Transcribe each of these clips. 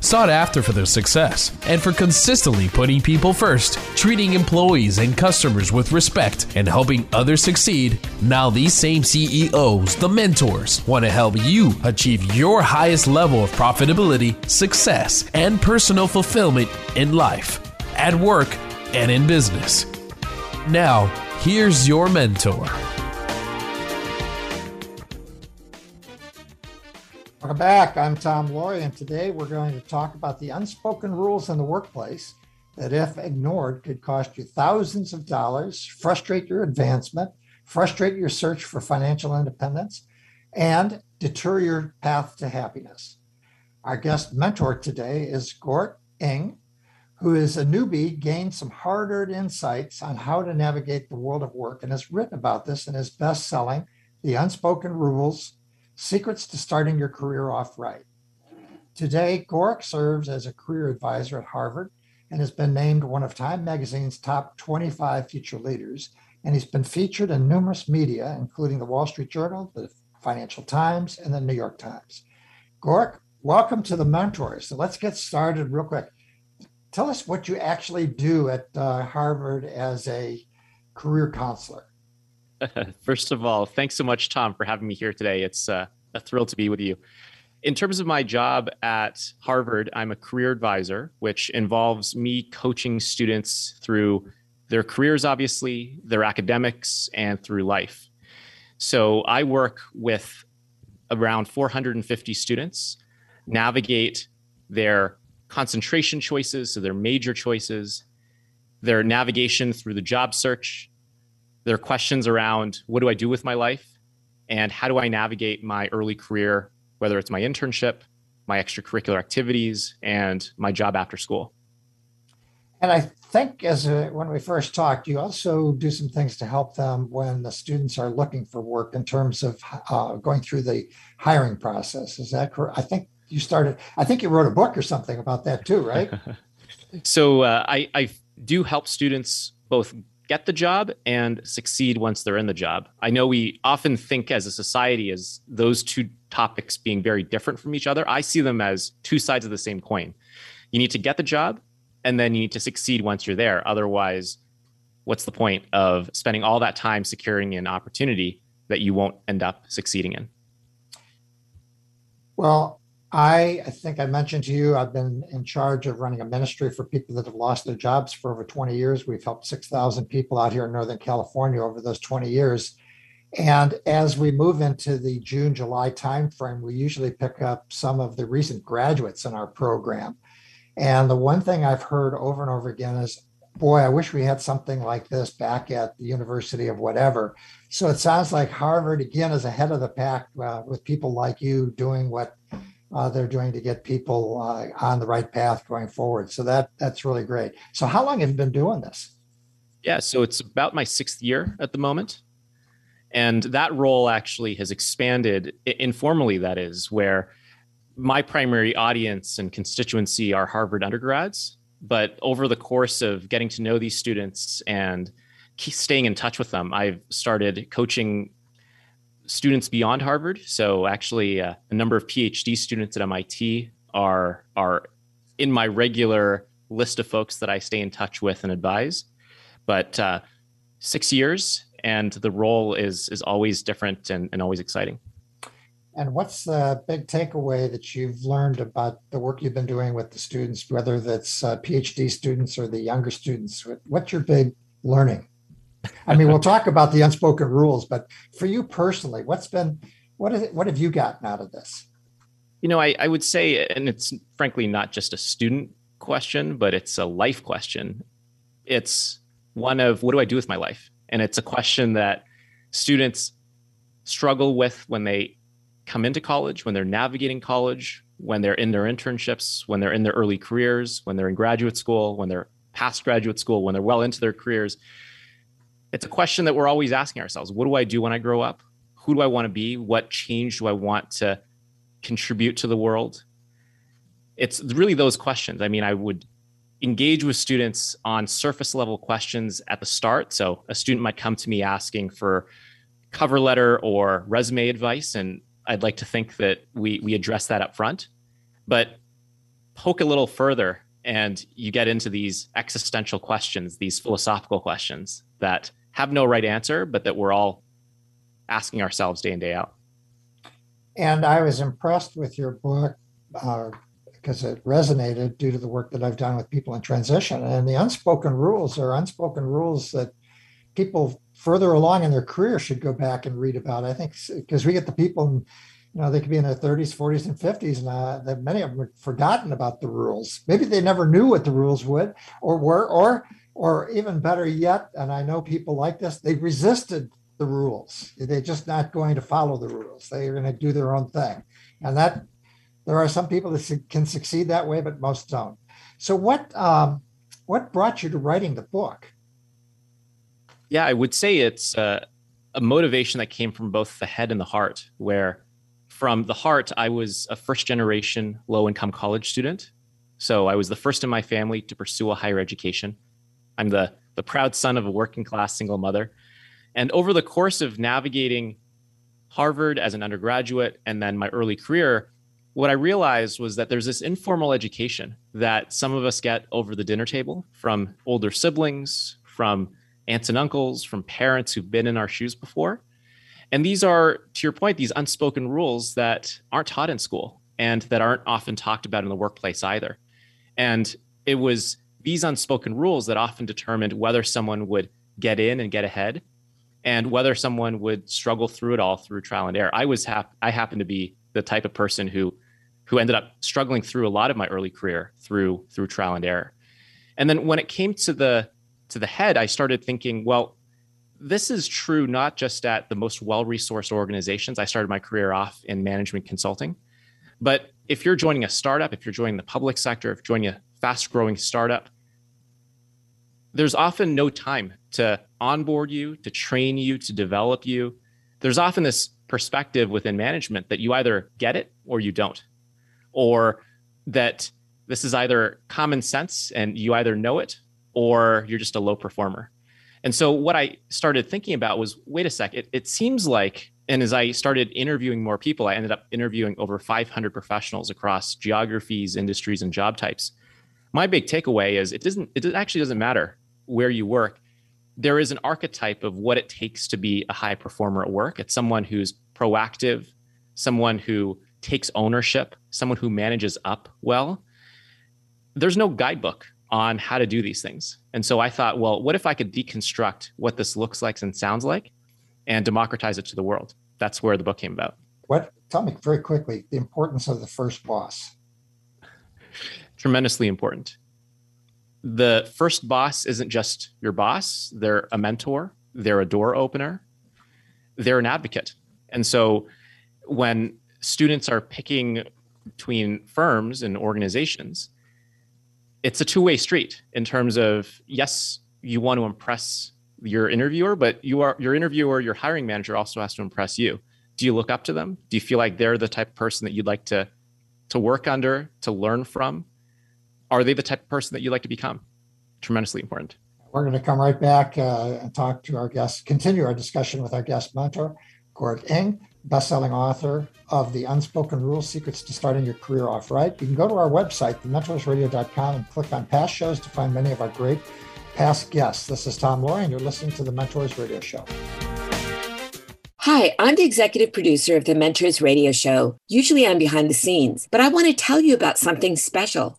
Sought after for their success and for consistently putting people first, treating employees and customers with respect, and helping others succeed, now these same CEOs, the mentors, want to help you achieve your highest level of profitability, success, and personal fulfillment in life, at work, and in business. Now, here's your mentor. We're back. I'm Tom Loarie, and today we're going to talk about the unspoken rules in the workplace that, if ignored, could cost you thousands of dollars, frustrate your advancement, frustrate your search for financial independence, and deter your path to happiness. Our guest mentor today is Gorick Ng, who is a newbie, gained some hard-earned insights on how to navigate the world of work, and has written about this in his best-selling, The Unspoken Rules, Secrets to Starting Your Career Off Right. Today, Gorick serves as a career advisor at Harvard and has been named one of Time Magazine's top 25 future leaders. And he's been featured in numerous media, including the Wall Street Journal, the Financial Times, and the New York Times. Gorick, welcome to The Mentors. So let's get started real quick. Tell us what you actually do at Harvard as a career counselor. First of all, thanks so much, Tom, for having me here today. It's a thrill to be with you. In terms of my job at Harvard, I'm a career advisor, which involves me coaching students through their careers, obviously, their academics, and through life. So I work with around 450 students, navigate their concentration choices, so their major choices, their navigation through the job search, there are questions around what do I do with my life and how do I navigate my early career, whether it's my internship, my extracurricular activities, and my job after school. And I think when we first talked, you also do some things to help them when the students are looking for work in terms of going through the hiring process. Is that correct? I think you wrote a book or something about that too, right? So I do help students both get the job and succeed once they're in the job. I know we often think as a society as those two topics being very different from each other. I see them as two sides of the same coin. You need to get the job and then you need to succeed once you're there. Otherwise, what's the point of spending all that time securing an opportunity that you won't end up succeeding in? Well, I think I mentioned to you, I've been in charge of running a ministry for people that have lost their jobs for over 20 years. We've helped 6,000 people out here in Northern California over those 20 years. And as we move into the June, July timeframe, we usually pick up some of the recent graduates in our program. And the one thing I've heard over and over again is, boy, I wish we had something like this back at the University of whatever. So it sounds like Harvard, again, is ahead of the pack with people like you doing what they're doing to get people on the right path going forward. So that's really great. So how long have you been doing this? Yeah, so it's about my 6th year at the moment. And that role actually has expanded informally, that is, where my primary audience and constituency are Harvard undergrads. But over the course of getting to know these students and staying in touch with them, I've started coaching students beyond Harvard. So actually a number of PhD students at MIT are in my regular list of folks that I stay in touch with and advise. But 6 years, and the role is always different and always exciting. And what's the big takeaway that you've learned about the work you've been doing with the students, whether that's PhD students or the younger students? What's your big learning? I mean, we'll talk about the unspoken rules, but for you personally, what have you gotten out of this? You know, I would say, and it's frankly not just a student question, but it's a life question. It's one of what do I do with my life? And it's a question that students struggle with when they come into college, when they're navigating college, when they're in their internships, when they're in their early careers, when they're in graduate school, when they're past graduate school, when they're well into their careers. It's a question that we're always asking ourselves. What do I do when I grow up? Who do I want to be? What change do I want to contribute to the world? it's really those questions. I mean, I would engage with students on surface level questions at the start. So a student might come to me asking for cover letter or resume advice, and I'd like to think that we address that up front. But poke a little further and you get into these existential questions, these philosophical questions that have no right answer, but that we're all asking ourselves day in, day out. And I was impressed with your book because it resonated due to the work that I've done with people in transition. And the unspoken rules are unspoken rules that people further along in their career should go back and read about. I think because we get the people, you know, they could be in their 30s, 40s, and 50s, and that many of them have forgotten about the rules. Maybe they never knew what the rules would or were, or even better yet, and I know people like this, they resisted the rules. They're just not going to follow the rules. They're going to do their own thing. And that there are some people that can succeed that way, but most don't. So what brought you to writing the book? Yeah, I would say it's a motivation that came from both the head and the heart, where from the heart, I was a first-generation low-income college student. So I was the first in my family to pursue a higher education. I'm the proud son of a working-class single mother. And over the course of navigating Harvard as an undergraduate and then my early career, what I realized was that there's this informal education that some of us get over the dinner table from older siblings, from aunts and uncles, from parents who've been in our shoes before. And these are, to your point, these unspoken rules that aren't taught in school and that aren't often talked about in the workplace either. And it was these unspoken rules that often determined whether someone would get in and get ahead and whether someone would struggle through it all through trial and error. I happened to be the type of person who ended up struggling through a lot of my early career through trial and error. And then when it came to the head, I started thinking, well, this is true not just at the most well-resourced organizations. I started my career off in management consulting. But if you're joining a startup, if you're joining the public sector, if you're joining a fast-growing startup, there's often no time to onboard you, to train you, to develop you. There's often this perspective within management that you either get it or you don't, or that this is either common sense and you either know it or you're just a low performer. And so what I started thinking about was, wait a sec, it seems like, and as I started interviewing more people, I ended up interviewing over 500 professionals across geographies, industries, and job types. My big takeaway is it actually doesn't matter where you work. There is an archetype of what it takes to be a high performer at work. It's someone who's proactive, someone who takes ownership, someone who manages up well. There's no guidebook on how to do these things. And so I thought, well, what if I could deconstruct what this looks like and sounds like and democratize it to the world? That's where the book came about. Tell me very quickly, the importance of the first boss. Tremendously important. The first boss isn't just your boss. They're a mentor. They're a door opener. They're an advocate. And so when students are picking between firms and organizations, it's a two-way street in terms of, yes, you want to impress your interviewer, but your hiring manager also has to impress you. Do you look up to them? Do you feel like they're the type of person that you'd like to work under, to learn from? Are they the type of person that you'd like to become? Tremendously important. We're going to come right back and talk to our guest, continue our discussion with our guest mentor, Gorick Ng, best-selling author of The Unspoken Rules, Secrets to Starting Your Career Off Right. You can go to our website, thementorsradio.com, and click on past shows to find many of our great past guests. This is Tom Loarie, and you're listening to The Mentors Radio Show. Hi, I'm the executive producer of The Mentors Radio Show. Usually I'm behind the scenes, but I want to tell you about something special.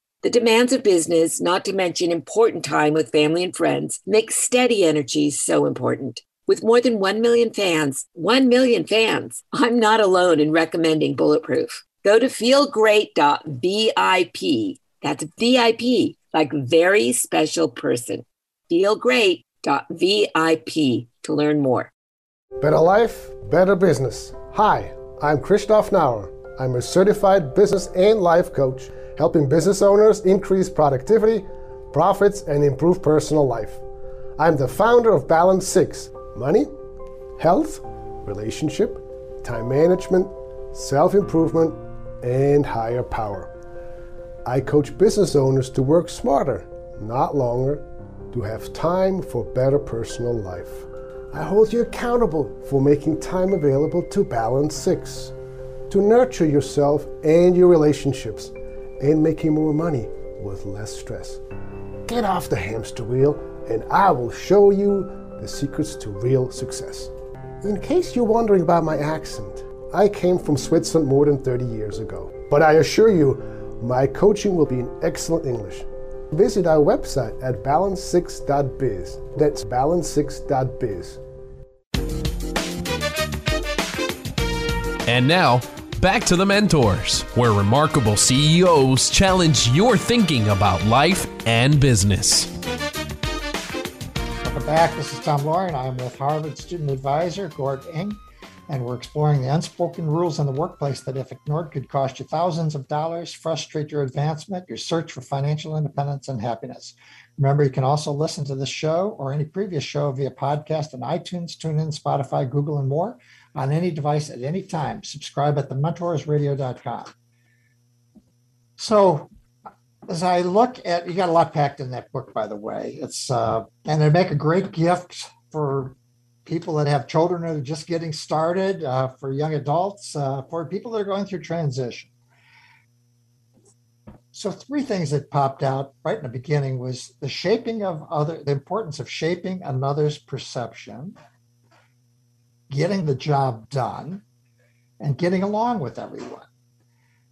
The demands of business, not to mention important time with family and friends, make steady energy so important. With more than 1 million fans, I'm not alone in recommending Bulletproof. Go to feelgreat.vip. That's VIP, like very special person. Feelgreat.vip to learn more. Better life, better business. Hi, I'm Christoph Nauer. I'm a certified business and life coach, helping business owners increase productivity, profits, and improve personal life. I'm the founder of Balance Six: money, health, relationship, time management, self-improvement, and higher power. I coach business owners to work smarter, not longer, to have time for better personal life. I hold you accountable for making time available to Balance Six, to nurture yourself and your relationships, and making more money with less stress. Get off the hamster wheel, and I will show you the secrets to real success. In case you're wondering about my accent, I came from Switzerland more than 30 years ago, but I assure you, my coaching will be in excellent English. Visit our website at balance6.biz. That's balance6.biz. And now, back to The Mentors, where remarkable CEOs challenge your thinking about life and business. Welcome back. This is Tom Loarie, and I'm with Harvard student advisor Gorick Ng, and we're exploring the unspoken rules in the workplace that, if ignored, could cost you thousands of dollars, frustrate your advancement, your search for financial independence, and happiness. Remember, you can also listen to this show or any previous show via podcast on iTunes, TuneIn, Spotify, Google, and more on any device at any time. Subscribe at thementorsradio.com. So as I look at, you got a lot packed in that book, by the way. It's and they make a great gift for people that have children that are just getting started, for young adults, for people that are going through transition. So three things that popped out right in the beginning was the importance of shaping another's perception, getting the job done, and getting along with everyone.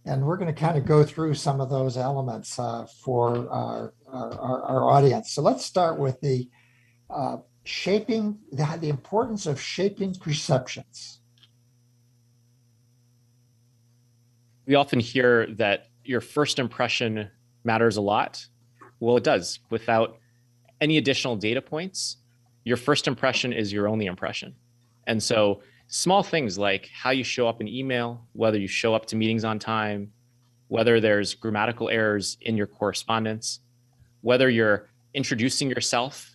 And we're going to kind of go through some of those elements for our audience. So let's start with the shaping, the importance of shaping perceptions. We often hear that your first impression matters a lot. Well, it does. Without any additional data points, your first impression is your only impression. And so small things like how you show up in email, whether you show up to meetings on time, whether there's grammatical errors in your correspondence, whether you're introducing yourself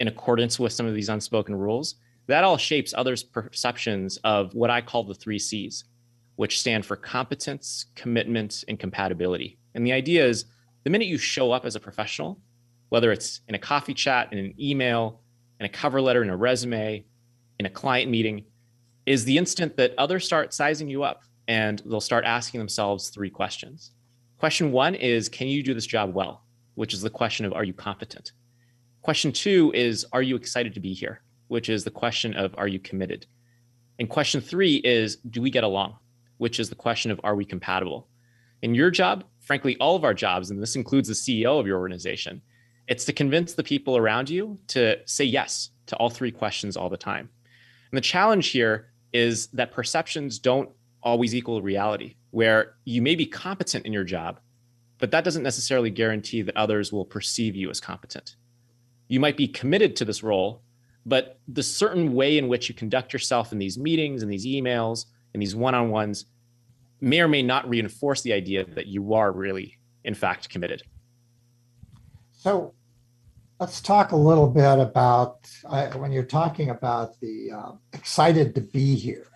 in accordance with some of these unspoken rules, that all shapes others' perceptions of what I call the 3 C's, which stand for competence, commitment, and compatibility. And the idea is the minute you show up as a professional, whether it's in a coffee chat, in an email, in a cover letter, in a resume, in a client meeting, is the instant that others start sizing you up, and they'll start asking themselves three questions. Question one is, can you do this job well? Which is the question of, are you competent? Question two is, are you excited to be here? Which is the question of, are you committed? And question three is, do we get along? Which is the question of, are we compatible? In your job, frankly, all of our jobs, and this includes the CEO of your organization, it's to convince the people around you to say yes to all three questions all the time. And the challenge here is that perceptions don't always equal reality, where you may be competent in your job, but that doesn't necessarily guarantee that others will perceive you as competent. You might be committed to this role, but the certain way in which you conduct yourself in these meetings and these emails and these one-on-ones may or may not reinforce the idea that you are really, in fact, committed. So let's talk a little bit about when you're talking about the excited to be here.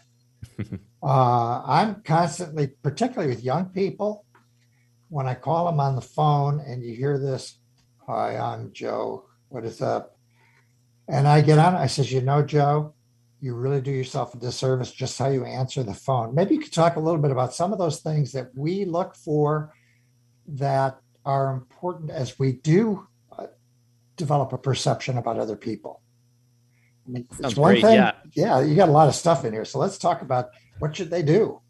I'm constantly, particularly with young people, when I call them on the phone and you hear this, "Hi, I'm Joe. What is up?" And I get on, I says, "You know, Joe, you really do yourself a disservice just how you answer the phone." Maybe you could talk a little bit about some of those things that we look for that are important as we do develop a perception about other people. I mean, it's one thing. Yeah, you got a lot of stuff in here. So let's talk about what should they do?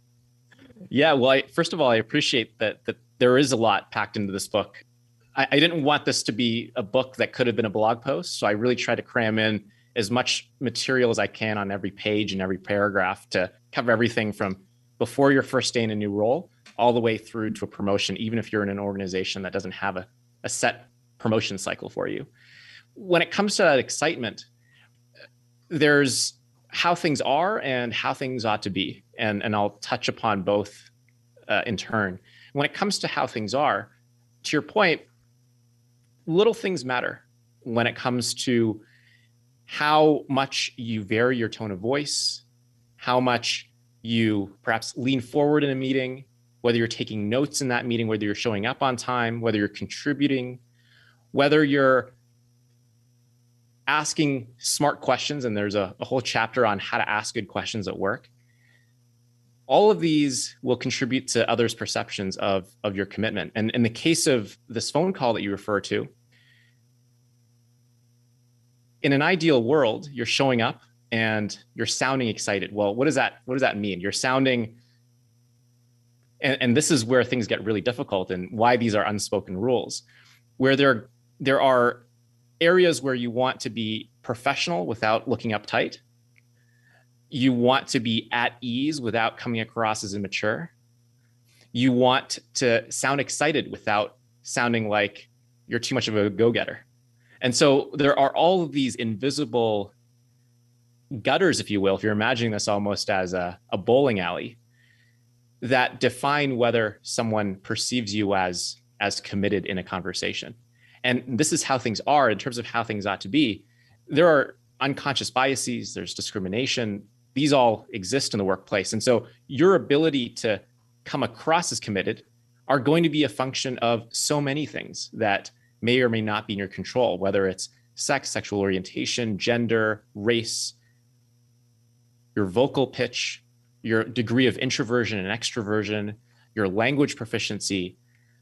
Yeah, well, first of all, I appreciate that there is a lot packed into this book. I didn't want this to be a book that could have been a blog post. So I really try to cram in as much material as I can on every page and every paragraph to cover everything from before your first day in a new role all the way through to a promotion, even if you're in an organization that doesn't have a set promotion cycle for you. When it comes to that excitement, there's how things are and how things ought to be. And I'll touch upon both in turn. When it comes to how things are, to your point, little things matter when it comes to how much you vary your tone of voice, how much you perhaps lean forward in a meeting, whether you're taking notes in that meeting, whether you're showing up on time, whether you're contributing, whether you're asking smart questions. And there's a whole chapter on how to ask good questions at work. All of these will contribute to others' perceptions of your commitment. And in the case of this phone call that you refer to, in an ideal world, you're showing up and you're sounding excited. Well, what does that mean? You're sounding, and this is where things get really difficult and why these are unspoken rules, where there are areas where you want to be professional without looking uptight. You want to be at ease without coming across as immature. You want to sound excited without sounding like you're too much of a go-getter. And so there are all of these invisible gutters, if you will, if you're imagining this almost as a bowling alley, that define whether someone perceives you as committed in a conversation. And this is how things are in terms of how things ought to be. There are unconscious biases, there's discrimination. These all exist in the workplace. And so your ability to come across as committed are going to be a function of so many things that may or may not be in your control, whether it's sex, sexual orientation, gender, race, your vocal pitch, your degree of introversion and extroversion, your language proficiency.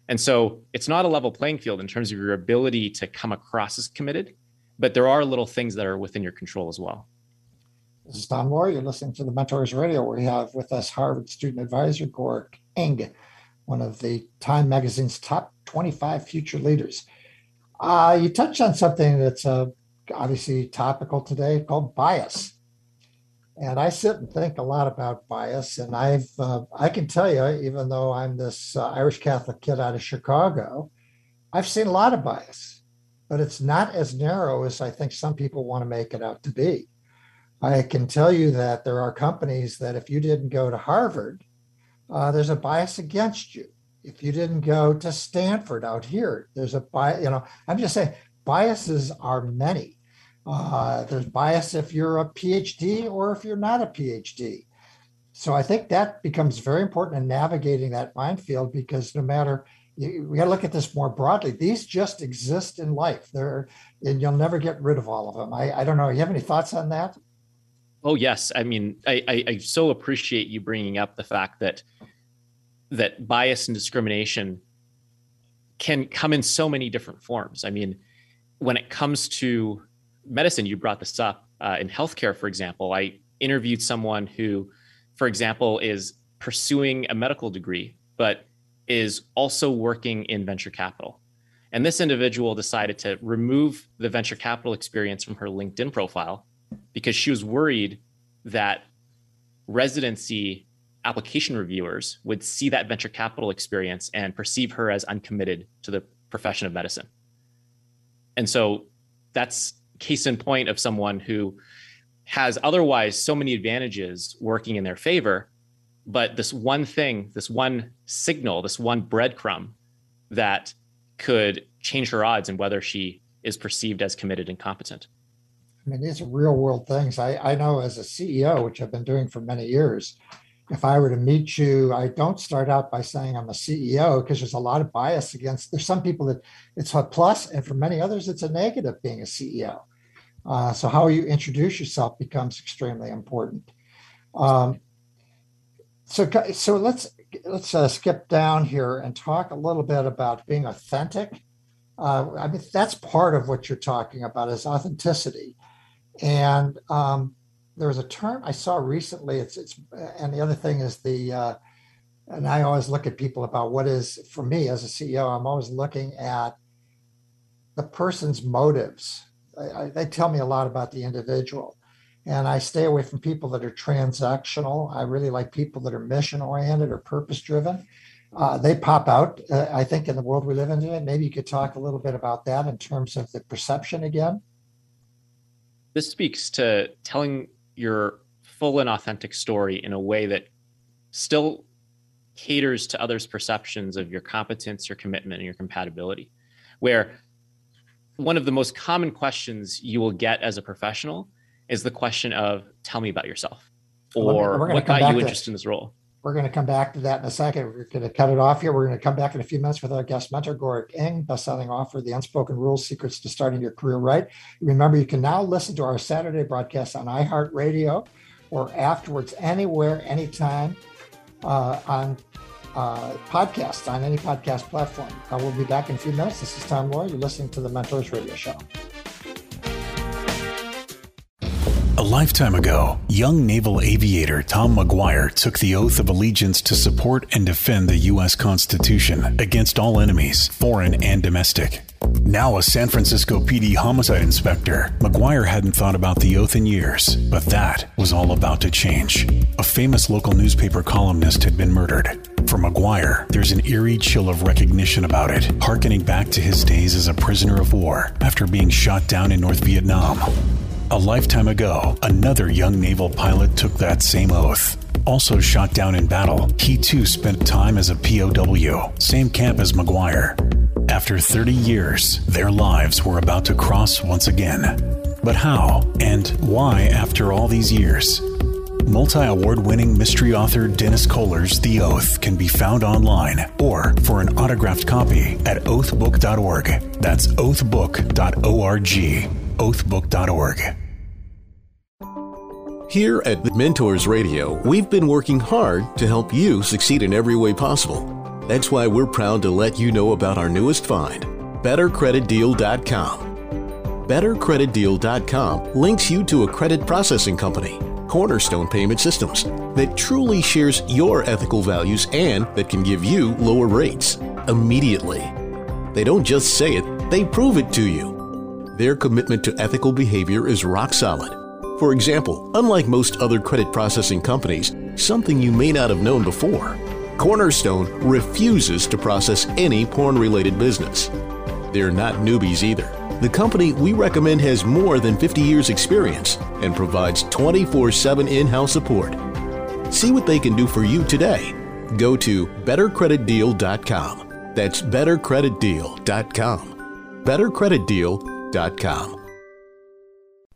And so it's not a level playing field in terms of your ability to come across as committed, but there are little things that are within your control as well. This is Tom Loarie. You're listening to The Mentors Radio. We have with us Harvard student advisor Gorick Ng, one of the Time magazine's top 25 future leaders. You touched on something that's obviously topical today called bias. And I sit and think a lot about bias, and I can tell you, even though I'm this Irish Catholic kid out of Chicago, I've seen a lot of bias, but it's not as narrow as I think some people want to make it out to be. I can tell you that there are companies that if you didn't go to Harvard, there's a bias against you. If you didn't go to Stanford out here, there's a bias. I'm just saying biases are many. There's bias if you're a PhD or if you're not a PhD. So I think that becomes very important in navigating that minefield, because no matter, we got to look at this more broadly. These just exist in life. They're, and you'll never get rid of all of them. I don't know. You have any thoughts on that? Oh, yes. I mean, I so appreciate you bringing up the fact that bias and discrimination can come in so many different forms. I mean, when it comes to medicine, you brought this up in healthcare, for example. I interviewed someone who, for example, is pursuing a medical degree, but is also working in venture capital. And this individual decided to remove the venture capital experience from her LinkedIn profile because she was worried that residency application reviewers would see that venture capital experience and perceive her as uncommitted to the profession of medicine. And so that's case in point of someone who has otherwise so many advantages working in their favor, but this one thing, this one signal, this one breadcrumb that could change her odds and whether she is perceived as committed and competent. I mean, these are real world things. I know as a CEO, which I've been doing for many years, if I were to meet you, I don't start out by saying I'm a CEO, because there's a lot of bias against, there's some people that it's a plus, and for many others, it's a negative being a CEO. So how you introduce yourself becomes extremely important. So let's skip down here and talk a little bit about being authentic. I mean, that's part of what you're talking about is authenticity. And there was a term I saw recently. It's and the other thing is and I always look at people about what is, for me as a CEO, I'm always looking at the person's motives. They tell me a lot about the individual, and I stay away from people that are transactional. I really like people that are mission oriented or purpose driven. They pop out, I think, in the world we live in today. Maybe you could talk a little bit about that in terms of the perception again. This speaks to telling your full and authentic story in a way that still caters to others' perceptions of your competence, your commitment, and your compatibility, where one of the most common questions you will get as a professional is the question of, tell me about yourself, or what got you interested in this role? We're going to come back to that in a second. We're going to cut it off here. We're going to come back in a few minutes with our guest mentor, Gorick Ng, best-selling author, The Unspoken Rules, Secrets to Starting Your Career Right. Remember, you can now listen to our Saturday broadcast on iHeart Radio or afterwards anywhere, anytime on podcasts, on any podcast platform. We'll be back in a few minutes. This is Tom Loarie. You're listening to The Mentors Radio Show. A lifetime ago, young naval aviator Tom McGuire took the oath of allegiance to support and defend the U.S. Constitution against all enemies, foreign and domestic. Now a San Francisco PD homicide inspector, McGuire hadn't thought about the oath in years, but that was all about to change. A famous local newspaper columnist had been murdered. For McGuire, there's an eerie chill of recognition about it, harkening back to his days as a prisoner of war after being shot down in North Vietnam. A lifetime ago, another young naval pilot took that same oath. Also shot down in battle, he too spent time as a POW, same camp as McGuire. After 30 years, their lives were about to cross once again. But how and why after all these years? Multi-award-winning mystery author Dennis Kohler's The Oath can be found online or for an autographed copy at oathbook.org. That's oathbook.org. oathbook.org. Here at The Mentors Radio, we've been working hard to help you succeed in every way possible. That's why we're proud to let you know about our newest find, BetterCreditDeal.com. BetterCreditDeal.com links you to a credit processing company, Cornerstone Payment Systems, that truly shares your ethical values and that can give you lower rates immediately. They don't just say it, they prove it to you. Their commitment to ethical behavior is rock solid. For example, unlike most other credit processing companies, something you may not have known before, Cornerstone refuses to process any porn-related business. They're not newbies either. The company we recommend has more than 50 years experience and provides 24/7 in-house support. See what they can do for you today. Go to bettercreditdeal.com. That's bettercreditdeal.com. BetterCreditDeal.com.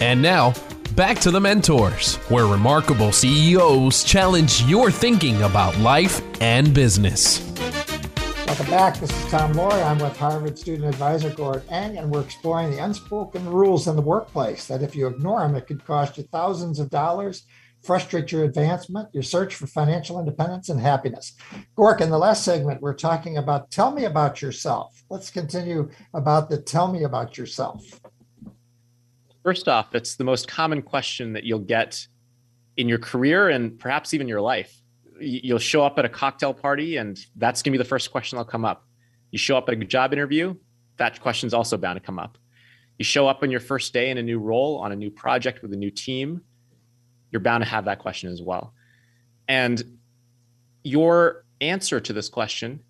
And now, back to The Mentors, where remarkable CEOs challenge your thinking about life and business. Welcome back. This is Tom Loarie. I'm with Harvard student advisor Gorick Ng, and we're exploring the unspoken rules in the workplace that if you ignore them, it could cost you thousands of dollars, frustrate your advancement, your search for financial independence and happiness. Gorick, in the last segment, we're talking about tell me about yourself. Let's continue about the tell me about yourself. First off, it's the most common question that you'll get in your career and perhaps even your life. You'll show up at a cocktail party and that's going to be the first question that'll come up. You show up at a job interview, that question's also bound to come up. You show up on your first day in a new role, on a new project with a new team, you're bound to have that question as well. And your answer to this question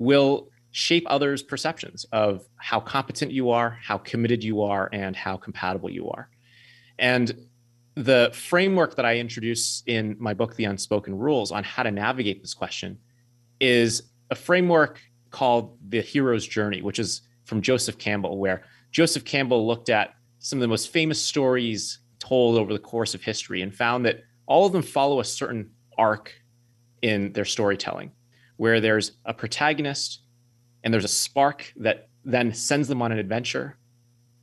will shape others' perceptions of how competent you are, how committed you are, and how compatible you are. And the framework that I introduce in my book, The Unspoken Rules, on how to navigate this question is a framework called the hero's journey, which is from Joseph Campbell, where Joseph Campbell looked at some of the most famous stories told over the course of history and found that all of them follow a certain arc in their storytelling, where there's a protagonist and there's a spark that then sends them on an adventure.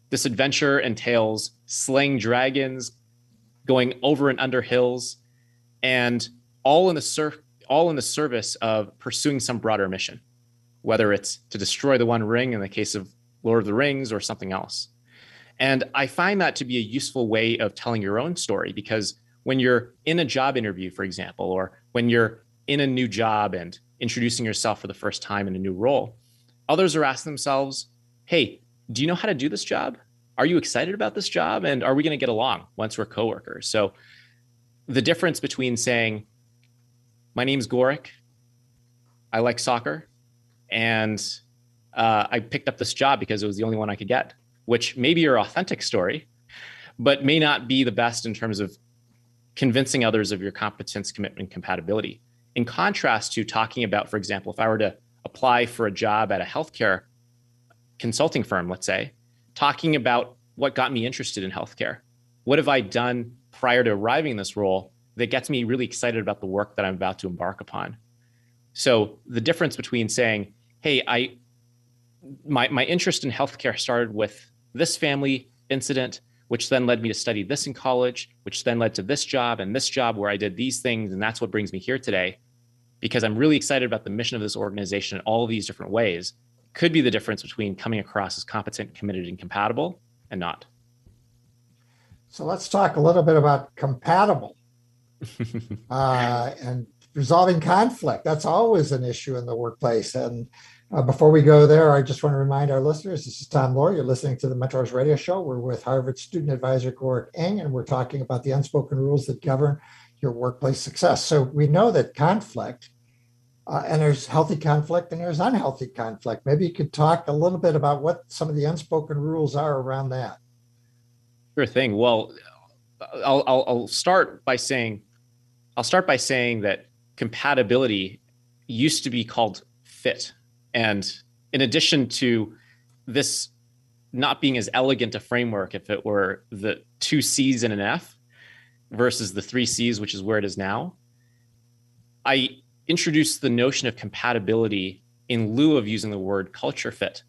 This adventure entails slaying dragons, going over and under hills, and all in the service of pursuing some broader mission, whether it's to destroy the One Ring in the case of Lord of the Rings or something else. And I find that to be a useful way of telling your own story, because when you're in a job interview, for example, or when you're in a new job and introducing yourself for the first time in a new role, others are asking themselves, hey, do you know how to do this job? Are you excited about this job? And are we going to get along once we're coworkers? So the difference between saying, my name's Gorick, I like soccer, and I picked up this job because it was the only one I could get, which may be your authentic story, but may not be the best in terms of convincing others of your competence, commitment, compatibility. In contrast to talking about, for example, if I were to apply for a job at a healthcare consulting firm, let's say, talking about what got me interested in healthcare. What have I done prior to arriving in this role that gets me really excited about the work that I'm about to embark upon? So the difference between saying, hey, my interest in healthcare started with this family incident, which then led me to study this in college, which then led to this job where I did these things, and that's what brings me here today, because I'm really excited about the mission of this organization in all of these different ways, could be the difference between coming across as competent, committed, and compatible and not. So let's talk a little bit about compatible and resolving conflict. That's always an issue in the workplace. And before we go there, I just want to remind our listeners, this is Tom Loarie. You're listening to the Mentors Radio Show. We're with Harvard student advisor Gorick Ng, and we're talking about the unspoken rules that govern your workplace success. So we know that conflict, and there's healthy conflict and there's unhealthy conflict. Maybe you could talk a little bit about what some of the unspoken rules are around that. Sure thing. Well, I'll start by saying that compatibility used to be called fit. And in addition to this not being as elegant a framework, if it were the 2 C's and an F versus the 3 C's, which is where it is now, I introduced the notion of compatibility in lieu of using the word culture fit.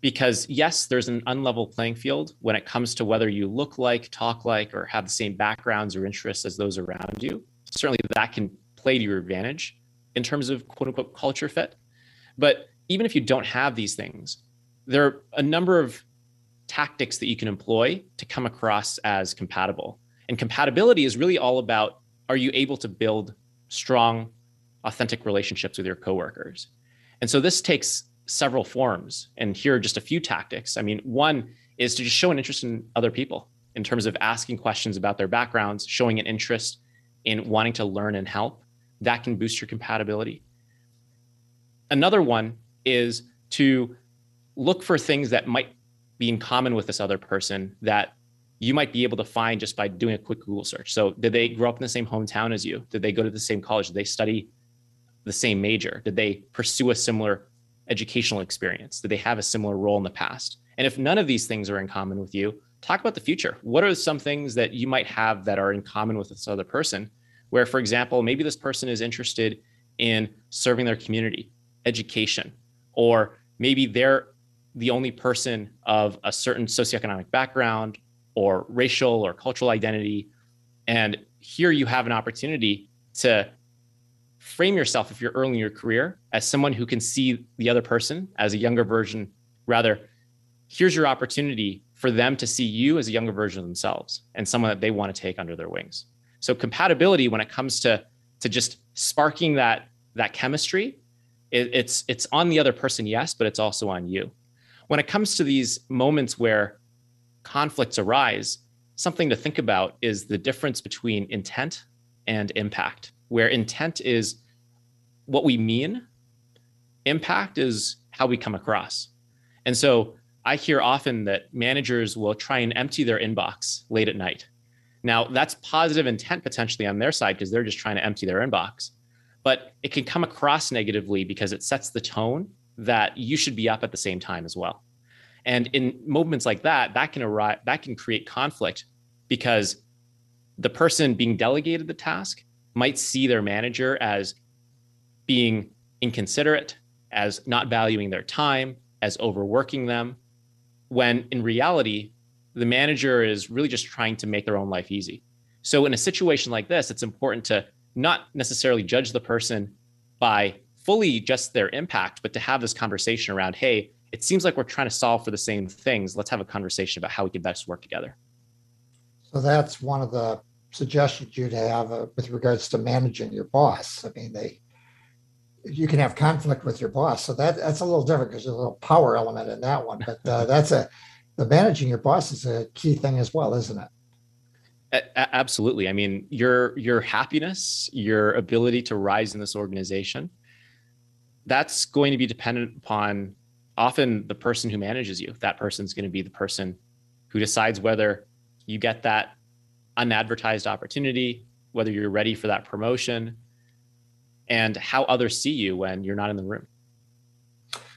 Because yes, there's an unlevel playing field when it comes to whether you look like, talk like, or have the same backgrounds or interests as those around you. Certainly that can play to your advantage in terms of quote unquote culture fit. But even if you don't have these things, there are a number of tactics that you can employ to come across as compatible. And compatibility is really all about, are you able to build strong, authentic relationships with your coworkers? And so this takes several forms. And here are just a few tactics. I mean, one is to just show an interest in other people in terms of asking questions about their backgrounds, showing an interest in wanting to learn and help. That can boost your compatibility. Another one is to look for things that might be in common with this other person that you might be able to find just by doing a quick Google search. So did they grow up in the same hometown as you? Did they go to the same college? Did they study the same major? Did they pursue a similar educational experience? Did they have a similar role in the past? And if none of these things are in common with you, talk about the future. What are some things that you might have that are in common with this other person? Where, for example, maybe this person is interested in serving their community, education, or maybe they're the only person of a certain socioeconomic background or racial or cultural identity. And here you have an opportunity to frame yourself, if you're early in your career, as someone who can see the other person as a younger version. Rather, here's your opportunity for them to see you as a younger version of themselves and someone that they want to take under their wings. So compatibility, when it comes to just sparking that chemistry, it's on the other person, yes, but it's also on you. When it comes to these moments where conflicts arise, something to think about is the difference between intent and impact. Where intent is what we mean, impact is how we come across. And so I hear often that managers will try and empty their inbox late at night Now, that's positive intent potentially on their side because they're just trying to empty their inbox. But it can come across negatively because it sets the tone that you should be up at the same time as well. And in moments like that, that can create conflict because the person being delegated the task might see their manager as being inconsiderate, as not valuing their time, as overworking them, when in reality, the manager is really just trying to make their own life easy. So in a situation like this, it's important to not necessarily judge the person by fully just their impact, but to have this conversation around, hey, it seems like we're trying to solve for the same things. Let's have a conversation about how we can best work together. So that's one of the suggestions you'd have with regards to managing your boss. I mean, you can have conflict with your boss. So that's a little different because there's a little power element in that one. But the managing your boss is a key thing as well, isn't it? Absolutely. I mean, your happiness, your ability to rise in this organization, that's going to be dependent upon often the person who manages you. That person's going to be the person who decides whether you get that unadvertised opportunity, whether you're ready for that promotion, and how others see you when you're not in the room.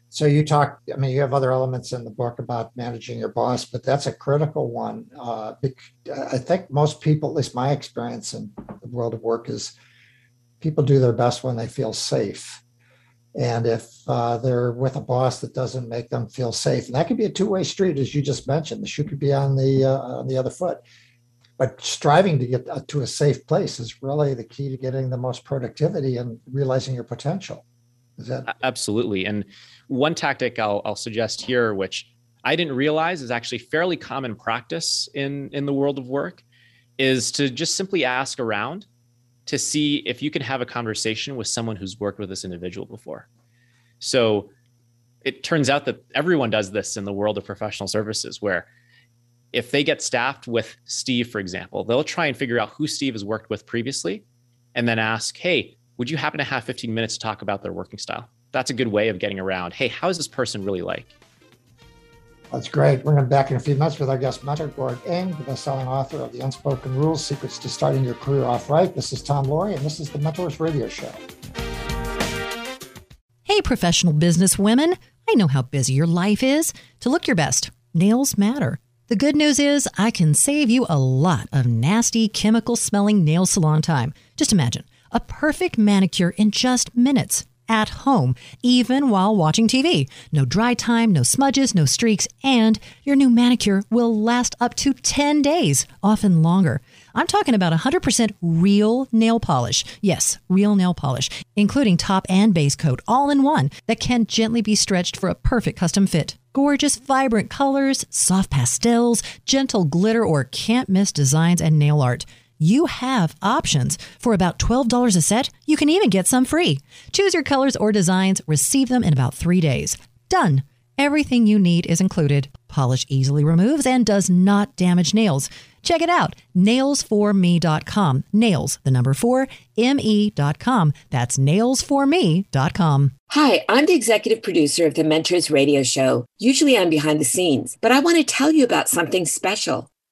So you have other elements in the book about managing your boss, but that's a critical one. I think most people, at least my experience in the world of work, is people do their best when they feel safe. And if they're with a boss that doesn't make them feel safe, and that could be a two-way street, as you just mentioned, the shoe could be on the other foot. But striving to get to a safe place is really the key to getting the most productivity and realizing your potential. Is that absolutely? And one tactic I'll suggest here, which I didn't realize is actually fairly common practice in the world of work, is to just simply ask around to see if you can have a conversation with someone who's worked with this individual before. So it turns out that everyone does this in the world of professional services, where if they get staffed with Steve, for example, they'll try and figure out who Steve has worked with previously and then ask, hey, would you happen to have 15 minutes to talk about their working style? That's a good way of getting around, hey, how is this person really like? That's great. We're going to be back in a few minutes with our guest mentor, Gorick Ng, the best-selling author of The Unspoken Rules, Secrets to Starting Your Career Off Right. This is Tom Loarie, and this is The Mentors Radio Show. Hey, professional business women. I know how busy your life is. To look your best, nails matter. The good news is I can save you a lot of nasty chemical-smelling nail salon time. Just imagine a perfect manicure in just minutes at home, even while watching TV. No dry time, no smudges, no streaks, and your new manicure will last up to 10 days, often longer. I'm talking about 100% real nail polish. Yes, real nail polish, including top and base coat, all in one, that can gently be stretched for a perfect custom fit. Gorgeous, vibrant colors, soft pastels, gentle glitter, or can't-miss designs and nail art. You have options. For about $12 a set, you can even get some free. Choose your colors or designs, receive them in about 3 days. Done. Everything you need is included. Polish easily removes and does not damage nails. Check it out. Nailsforme.com. Nails, the number 4, me.com. That's nailsforme.com. Hi, I'm the executive producer of the Mentors Radio Show. Usually I'm behind the scenes, but I want to tell you about something special.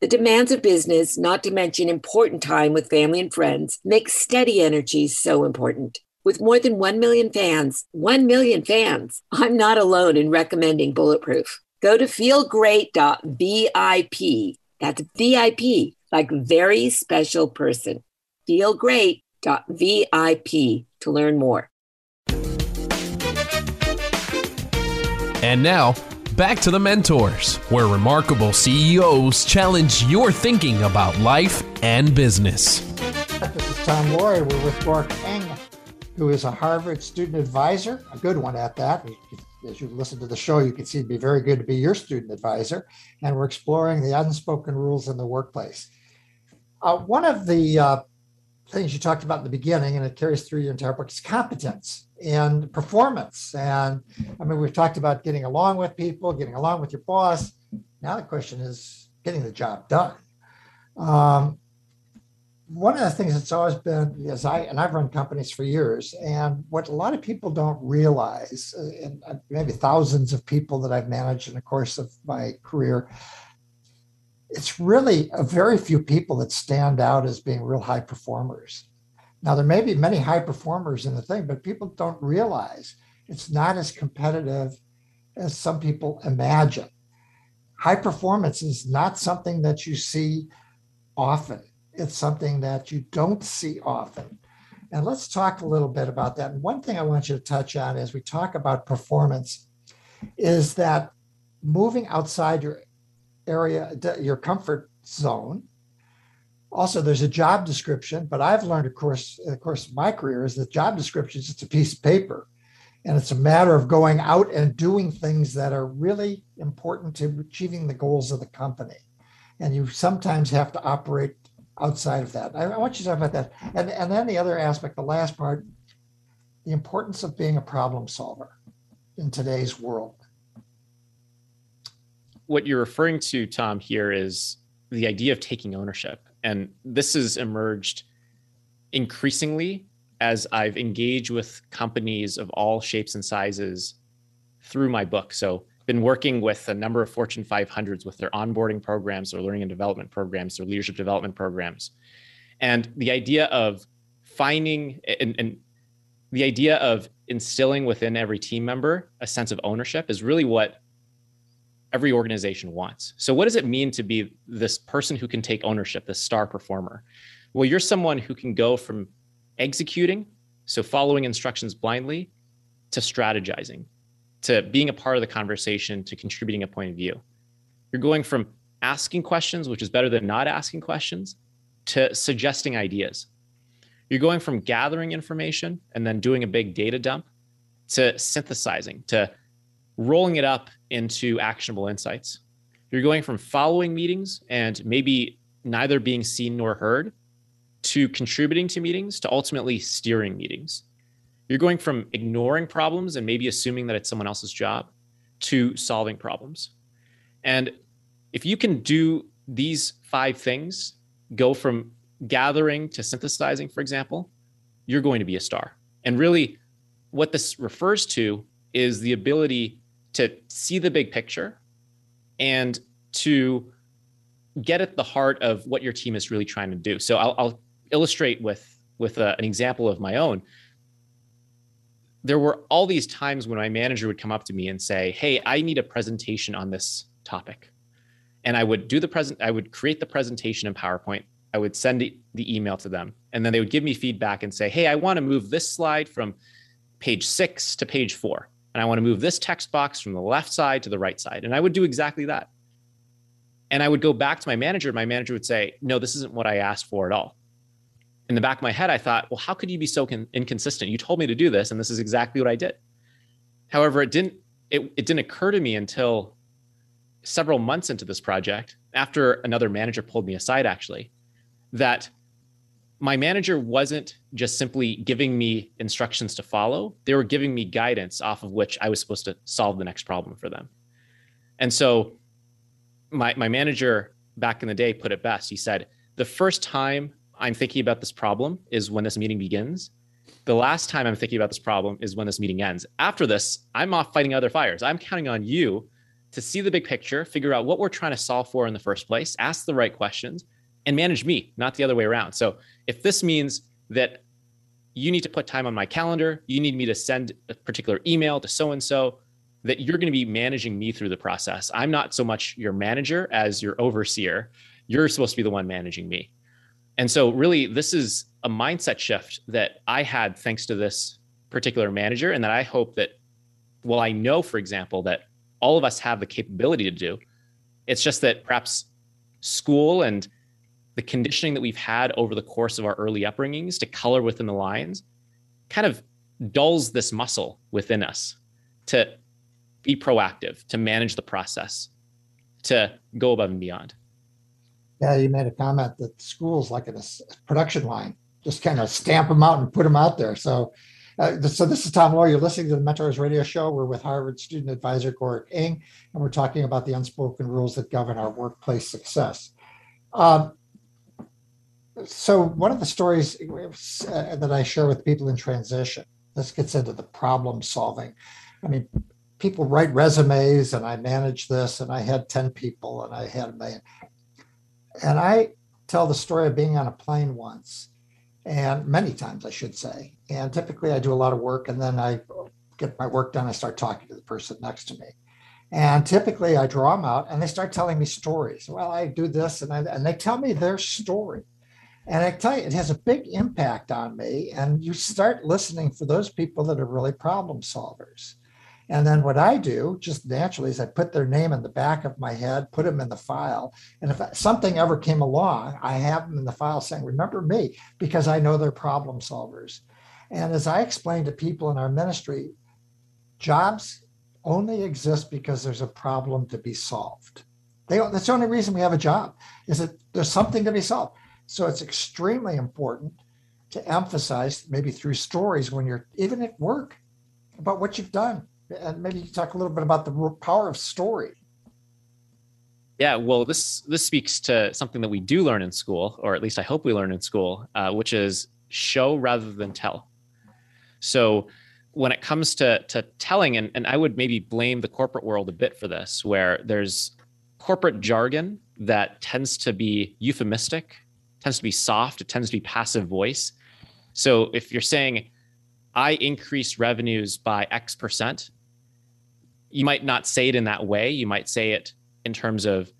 The demands of business, not to mention important time with family and friends, make steady energy so important. With more than 1 million fans, I'm not alone in recommending Bulletproof. Go to feelgreat.vip. That's VIP, like very special person. Feelgreat.vip to learn more. And now, back to The Mentors, where remarkable CEOs challenge your thinking about life and business. This is Tom Loarie. We're with Gorick Ng, who is a Harvard student advisor, a good one at that. As you listen to the show, you can see it'd be very good to be your student advisor. And we're exploring the unspoken rules in the workplace. One of the things you talked about in the beginning, and it carries through your entire book, is competence and performance. And I mean, we've talked about getting along with people, getting along with your boss. Now the question is getting the job done. One of the things that's always been, is I've run companies for years, and what a lot of people don't realize, and maybe thousands of people that I've managed in the course of my career, it's really a very few people that stand out as being real high performers. Now, there may be many high performers in the thing, but people don't realize it's not as competitive as some people imagine. High performance is not something that you see often. It's something that you don't see often. And let's talk a little bit about that. And one thing I want you to touch on as we talk about performance is that moving outside your area, your comfort zone. Also, there's a job description, but I've learned, of course, my career is that job description is just a piece of paper. And it's a matter of going out and doing things that are really important to achieving the goals of the company. And you sometimes have to operate outside of that. I want you to talk about that. And then the other aspect, the last part, the importance of being a problem solver in today's world. What you're referring to, Tom, here is the idea of taking ownership. And this has emerged increasingly as I've engaged with companies of all shapes and sizes through my book. So I've been working with a number of Fortune 500s with their onboarding programs, their learning and development programs, their leadership development programs. And the idea of finding and the idea of instilling within every team member a sense of ownership is really what every organization wants. So what does it mean to be this person who can take ownership, this star performer? Well, you're someone who can go from executing, so following instructions blindly, to strategizing, to being a part of the conversation, to contributing a point of view. You're going from asking questions, which is better than not asking questions, to suggesting ideas. You're going from gathering information and then doing a big data dump to synthesizing, to rolling it up into actionable insights. You're going from following meetings and maybe neither being seen nor heard to contributing to meetings to ultimately steering meetings. You're going from ignoring problems and maybe assuming that it's someone else's job to solving problems. And if you can do these five things, go from gathering to synthesizing, for example, you're going to be a star. And really what this refers to is the ability to see the big picture and to get at the heart of what your team is really trying to do. So I'll illustrate with an example of my own. There were all these times when my manager would come up to me and say, "Hey, I need a presentation on this topic." And I would do I would create the presentation in PowerPoint. I would send the email to them. And then they would give me feedback and say, "Hey, I want to move this slide from page 6 to page 4. And I want to move this text box from the left side to the right side." And I would do exactly that. And I would go back to my manager. My manager would say, "No, this isn't what I asked for at all." In the back of my head, I thought, well, how could you be so inconsistent? You told me to do this, and this is exactly what I did. However, it didn't occur to me until several months into this project, after another manager pulled me aside, actually, that my manager wasn't just simply giving me instructions to follow. They were giving me guidance off of which I was supposed to solve the next problem for them. And so my manager back in the day put it best. He said, "The first time I'm thinking about this problem is when this meeting begins. The last time I'm thinking about this problem is when this meeting ends. After this, I'm off fighting other fires. I'm counting on you to see the big picture, figure out what we're trying to solve for in the first place, ask the right questions, and manage me, not the other way around. So if this means that you need to put time on my calendar, you need me to send a particular email to so-and-so, that you're going to be managing me through the process. I'm not so much your manager as your overseer. You're supposed to be the one managing me." And so really, this is a mindset shift that I had thanks to this particular manager, and that I hope that, well, I know, for example, that all of us have the capability to do. It's just that perhaps school and the conditioning that we've had over the course of our early upbringings to color within the lines kind of dulls this muscle within us to be proactive, to manage the process, to go above and beyond. Yeah, you made a comment that schools, like in a production line, just kind of stamp them out and put them out there. So this is Tom Loarie. You're listening to the Mentors Radio Show. We're with Harvard student advisor Gorick Ng, and we're talking about the unspoken rules that govern our workplace success. So one of the stories that I share with people in transition, this gets into the problem solving. I mean, people write resumes, and I manage this, and I had 10 people, and I had a million. And I tell the story of being on a plane once, and many times I should say, and typically I do a lot of work, and then I get my work done, I start talking to the person next to me. And typically I draw them out, and they start telling me stories. Well, I do this, and they tell me their story. And I tell you, it has a big impact on me. And you start listening for those people that are really problem solvers. And then what I do just naturally is I put their name in the back of my head, put them in the file. And if something ever came along, I have them in the file saying, remember me, because I know they're problem solvers. And as I explain to people in our ministry, jobs only exist because there's a problem to be solved. That's the only reason we have a job, is that there's something to be solved. So it's extremely important to emphasize, maybe through stories when you're even at work, about what you've done. And maybe you talk a little bit about the power of story. Yeah, well, this speaks to something that we do learn in school, or at least I hope we learn in school, which is show rather than tell. So when it comes to telling, and I would maybe blame the corporate world a bit for this, where there's corporate jargon that tends to be euphemistic, tends to be soft, it tends to be passive voice. So if you're saying, I increased revenues by X percent, you might not say it in that way. You might say it in terms of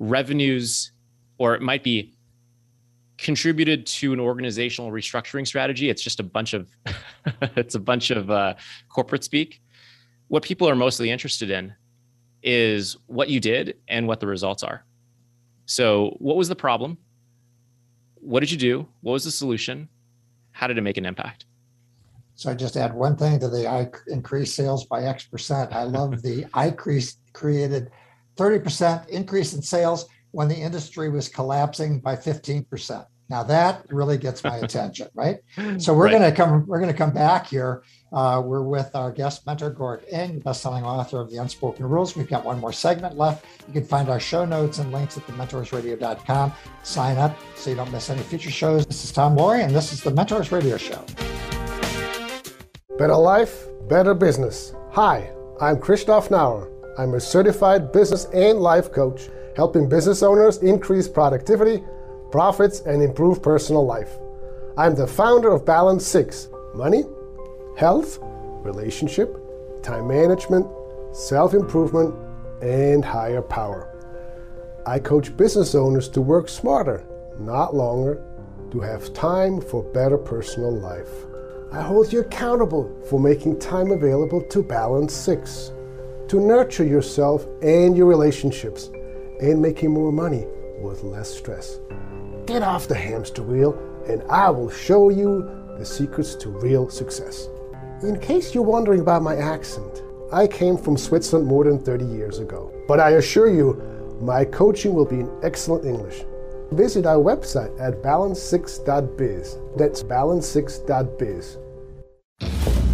revenues, or it might be contributed to an organizational restructuring strategy. It's just a bunch of, corporate speak. What people are mostly interested in is what you did and what the results are. So what was the problem? What did you do? What was the solution? How did it make an impact? So I just add one thing to the I increased sales by X percent. I love the created 30% increase in sales when the industry was collapsing by 15%. Now that really gets my attention, right? So we're gonna come back here. We're with our guest mentor, Gorick Ng, best-selling author of The Unspoken Rules. We've got one more segment left. You can find our show notes and links at thementorsradio.com. Sign up so you don't miss any future shows. This is Tom Loarie, and this is The Mentors Radio Show. Better life, better business. Hi, I'm Christoph Nauer. I'm a certified business and life coach, helping business owners increase productivity, profits, and improve personal life. I'm the founder of Balance Six, money, health, relationship, time management, self-improvement, and higher power. I coach business owners to work smarter, not longer, to have time for better personal life. I hold you accountable for making time available to Balance Six, to nurture yourself and your relationships, and making more money with less stress. Get off the hamster wheel, and I will show you the secrets to real success. In case you're wondering about my accent, I came from Switzerland more than 30 years ago. But I assure you, my coaching will be in excellent English. Visit our website at balance6.biz. That's balance6.biz.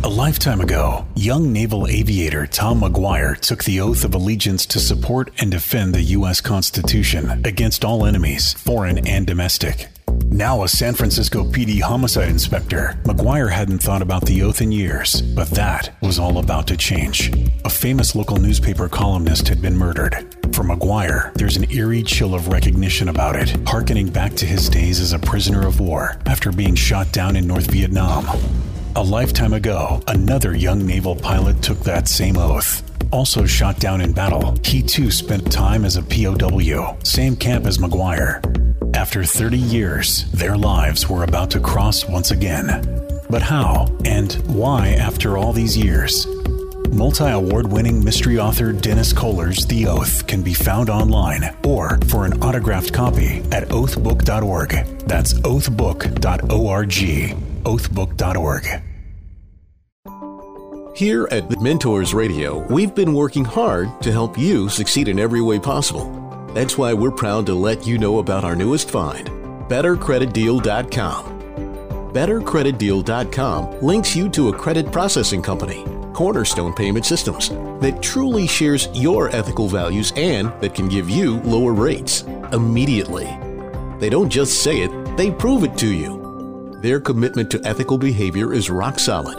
A lifetime ago, young naval aviator Tom McGuire took the oath of allegiance to support and defend the U.S. Constitution against all enemies, foreign and domestic. Now a San Francisco PD homicide inspector, McGuire hadn't thought about the oath in years, but that was all about to change. A famous local newspaper columnist had been murdered. For McGuire, there's an eerie chill of recognition about it, harkening back to his days as a prisoner of war after being shot down in North Vietnam. A lifetime ago, another young naval pilot took that same oath. Also shot down in battle, he too spent time as a POW, same camp as McGuire. After 30 years, their lives were about to cross once again. But how and why after all these years? Multi-award-winning mystery author Dennis Kohler's The Oath can be found online or for an autographed copy at oathbook.org. That's oathbook.org. oathbook.org. Here at The Mentors Radio, we've been working hard to help you succeed in every way possible. That's why we're proud to let you know about our newest find, BetterCreditDeal.com. BetterCreditDeal.com links you to a credit processing company, Cornerstone Payment Systems, that truly shares your ethical values and that can give you lower rates immediately. They don't just say it, they prove it to you. Their commitment to ethical behavior is rock solid.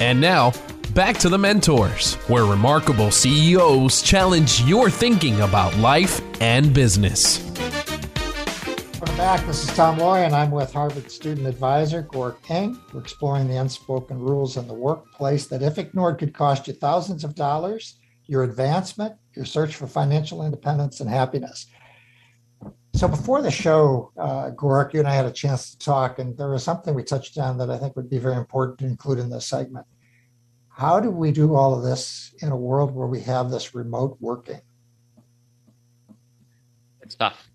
And now, back to The Mentors, where remarkable CEOs challenge your thinking about life and business. Welcome back. This is Tom Loarie, and I'm with Harvard student advisor Gorick Ng. We're exploring the unspoken rules in the workplace that, if ignored, could cost you thousands of dollars, your advancement, your search for financial independence and happiness. So before the show, Gorick, you and I had a chance to talk, and there was something we touched on that I think would be very important to include in this segment. How do we do all of this in a world where we have this remote working? It's tough.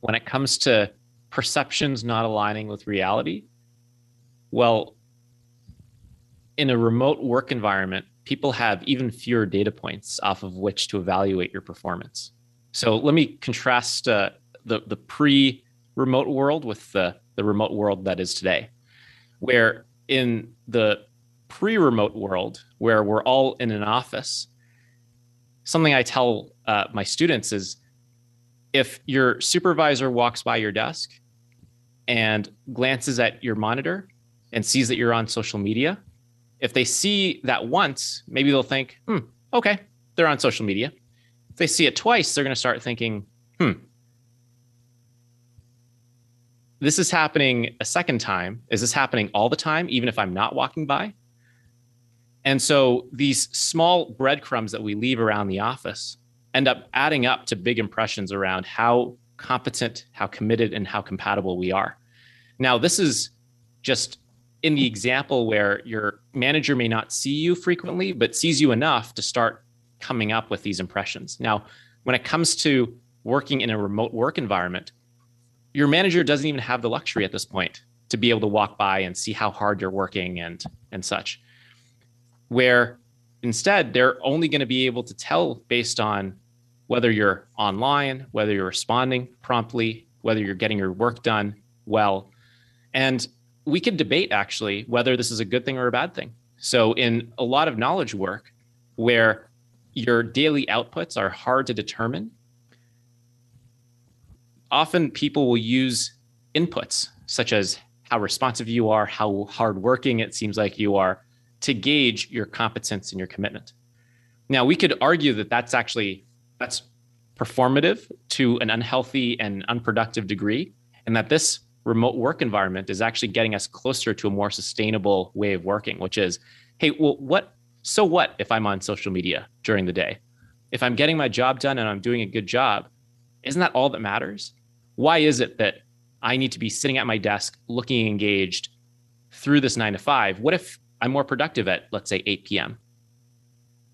When it comes to perceptions not aligning with reality, well, in a remote work environment, people have even fewer data points off of which to evaluate your performance. So let me contrast the pre-remote world with the remote world that is today, where in the pre-remote world, where we're all in an office, something I tell my students is, if your supervisor walks by your desk and glances at your monitor and sees that you're on social media, if they see that once, maybe they'll think, okay, they're on social media. If they see it twice, they're going to start thinking, this is happening a second time. Is this happening all the time, even if I'm not walking by? And so these small breadcrumbs that we leave around the office end up adding up to big impressions around how competent, how committed, and how compatible we are. Now, this is just in the example where your manager may not see you frequently, but sees you enough to start coming up with these impressions. Now, when it comes to working in a remote work environment, your manager doesn't even have the luxury at this point to be able to walk by and see how hard you're working and such, where instead they're only going to be able to tell based on whether you're online, whether you're responding promptly, whether you're getting your work done well. And we could debate actually whether this is a good thing or a bad thing. So in a lot of knowledge work where your daily outputs are hard to determine, often people will use inputs such as how responsive you are, how hardworking it seems like you are, to gauge your competence and your commitment. Now, we could argue that that's performative to an unhealthy and unproductive degree, and that this remote work environment is actually getting us closer to a more sustainable way of working, which is, hey, well, so what if I'm on social media during the day? If I'm getting my job done and I'm doing a good job, isn't that all that matters? Why is it that I need to be sitting at my desk looking engaged through this 9 to 5? What if I'm more productive at, let's say, 8 p.m.?